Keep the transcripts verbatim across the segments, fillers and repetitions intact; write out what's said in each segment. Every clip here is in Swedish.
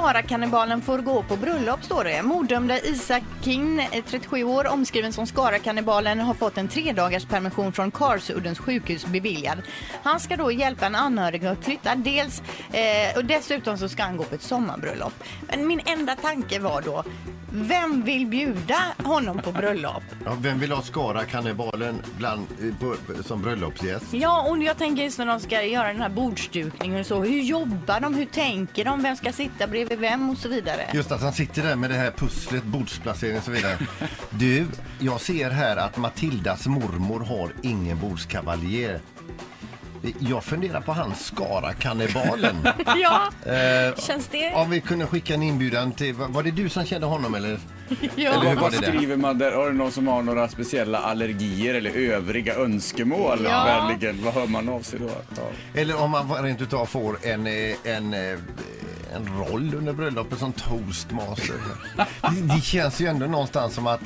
Skara-kannibalen får gå på bröllop, står det. Morddömda Isaac King, trettiosju år, omskriven som Skara-kannibalen, har fått en tredagars permission från Karsuddens sjukhus beviljad. Han ska då hjälpa en anhörig att flytta dels, eh, och dessutom så ska han gå på ett sommarbröllop. Men min enda tanke var då, vem vill bjuda honom på bröllop? Ja, vem vill ha Skara-kannibalen bland, som bröllopsgäst? Ja, och jag tänker just när de ska göra den här bordsdukningen och så, hur jobbar de, hur tänker de, vem ska sitta bredvid vem och så vidare. Just att han sitter där med det här pusslet, bordsplacering och så vidare. Du, jag ser här att Matildas mormor har ingen bordskavaljer. Jag funderar på hans Skara-kannibalen. Ja, eh, känns det? Om vi kunde skicka en inbjudan till... Var det du som kände honom, eller? Ja. Eller hur var det där? Skriver man där? Har det någon som har några speciella allergier eller övriga önskemål? Ja. Verkligen, vad hör man av sig då? Ja. Eller om man rent utav får en... en, en en roll under bröllopet som toastmaster. Det, det känns ju ändå någonstans som att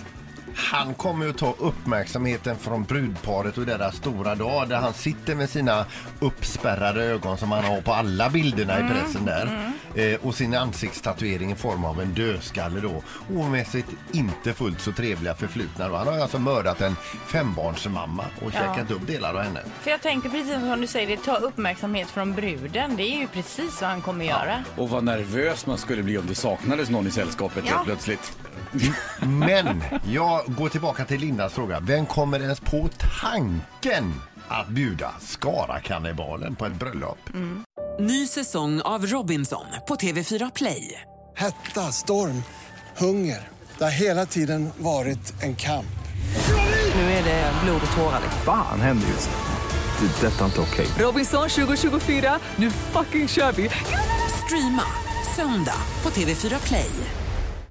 han kommer att ta uppmärksamheten från brudparet och deras stora dag där han sitter med sina uppspärrade ögon som han har på alla bilderna mm. i pressen där mm. eh, och sin ansiktstatuering i form av en dödskalle då. Omässigt inte fullt så trevliga förflutna då. Han har alltså mördat en fembarnsmamma och käkat ja. upp delar av henne. För jag tänker precis som du säger, det ta uppmärksamhet från bruden. Det är ju precis vad han kommer ja. göra. Och vad nervös man skulle bli om det saknades någon i sällskapet ja. plötsligt. Men jag går tillbaka till Lindas fråga. Vem kommer ens på tanken att bjuda Skara-kannibalen på ett bröllop? Mm. Ny säsong av Robinson på T V fyra Play. Hetta, storm, hunger. Det har hela tiden varit en kamp. Nu är det blod och tårar. Fan händer just nu. Det. Detta är inte okej. Okay. Robinson tjugo tjugofyra, nu fucking kör vi. Streama söndag på T V fyra Play.